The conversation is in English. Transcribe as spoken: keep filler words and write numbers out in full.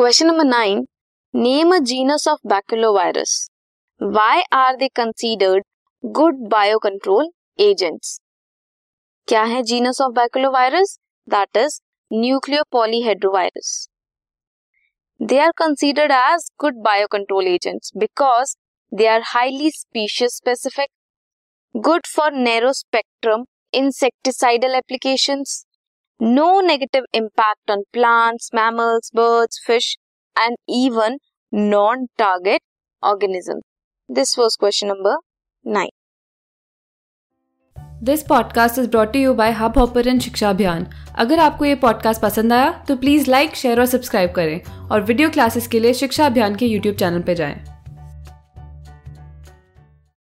Question number nine, name a genus of baculovirus, why are they considered good biocontrol agents. क्या है genus of baculovirus? That is nucleopolyhedrovirus. They are considered as good biocontrol agents because they are highly species specific, good for narrow spectrum insecticidal applications, no negative impact on plants, mammals, birds, fish and even non-target organisms. This was question number nine. This podcast is brought to you by hubhopper and शिक्षा अभियान। अगर आपको ये podcast पसंद आया तो please like, share और subscribe करें और video classes के लिए शिक्षा अभियान के यूट्यूब चैनल पे जाएं।